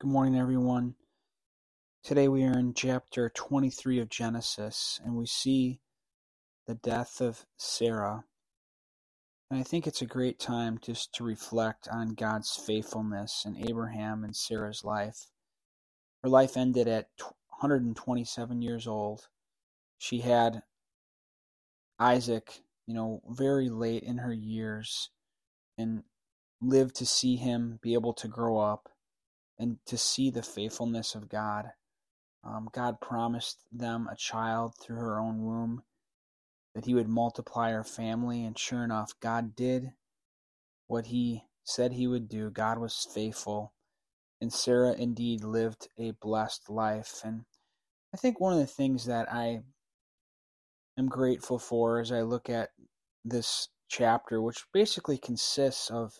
Good morning, everyone. Today we are in chapter 23 of Genesis, and we see the death of Sarah. And I think it's a great time just to reflect on God's faithfulness in Abraham and Sarah's life. Her life ended at 127 years old. She had Isaac, very late in her years, and lived to see him be able to grow up. And to see the faithfulness of God. God promised them a child through her own womb, that he would multiply her family, and sure enough, God did what he said he would do. God was faithful, and Sarah indeed lived a blessed life. And I think one of the things that I am grateful for as I look at this chapter, which basically consists of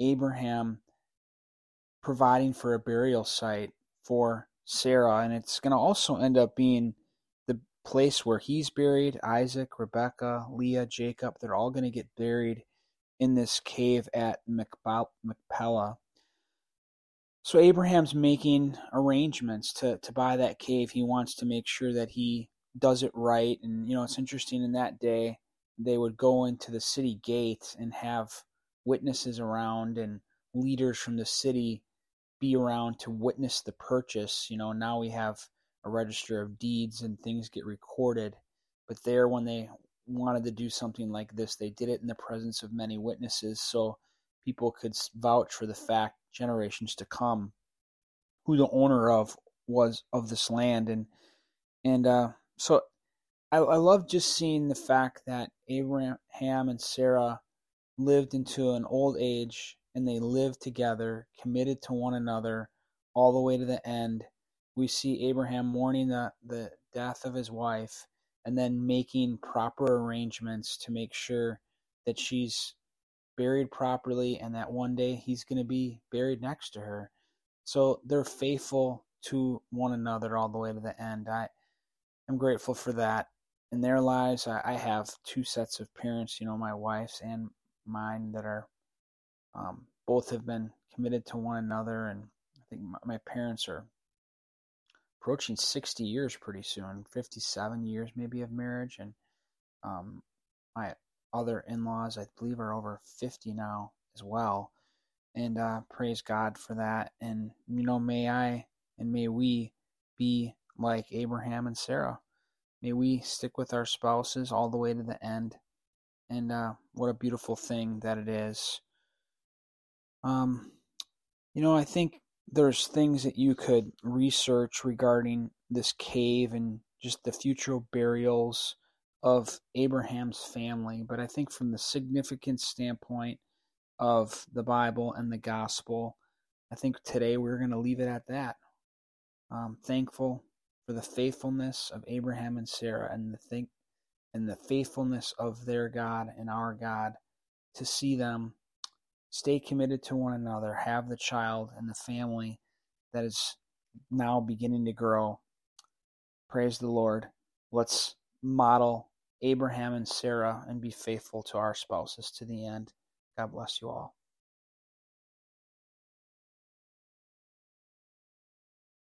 Abraham providing for a burial site for Sarah, and it's going to also end up being the place where he's buried. Isaac, Rebekah, Leah, Jacob, they're all going to get buried in this cave at Machpelah. So Abraham's making arrangements to buy that cave. He wants to make sure that he does it right, and it's interesting, in that day they would go into the city gate and have witnesses around and leaders from the city be around to witness the purchase. Now we have a register of deeds and things get recorded, but there, when they wanted to do something like this, they did it in the presence of many witnesses, so people could vouch for the fact, generations to come, who the owner was of this land. So I love just seeing the fact that Abraham and Sarah lived into an old age, and they lived together, committed to one another all the way to the end. We see Abraham mourning the death of his wife, and then making proper arrangements to make sure that she's buried properly, and that one day he's going to be buried next to her. So they're faithful to one another all the way to the end. I am grateful for that. In their lives, I have two sets of parents, my wife's and mine, that are both have been committed to one another, and I think my parents are approaching 60 years pretty soon, 57 years maybe of marriage, and my other in-laws, I believe, are over 50 now as well, and praise God for that. And may we be like Abraham and Sarah. May we stick with our spouses all the way to the end, and what a beautiful thing that it is. I think there's things that you could research regarding this cave and just the future burials of Abraham's family. But I think from the significant standpoint of the Bible and the gospel, I think today we're going to leave it at that. I'm thankful for the faithfulness of Abraham and Sarah, and the faithfulness of their God and our God, to see them stay committed to one another, have the child and the family that is now beginning to grow. Praise the Lord. Let's model Abraham and Sarah and be faithful to our spouses to the end. God bless you all.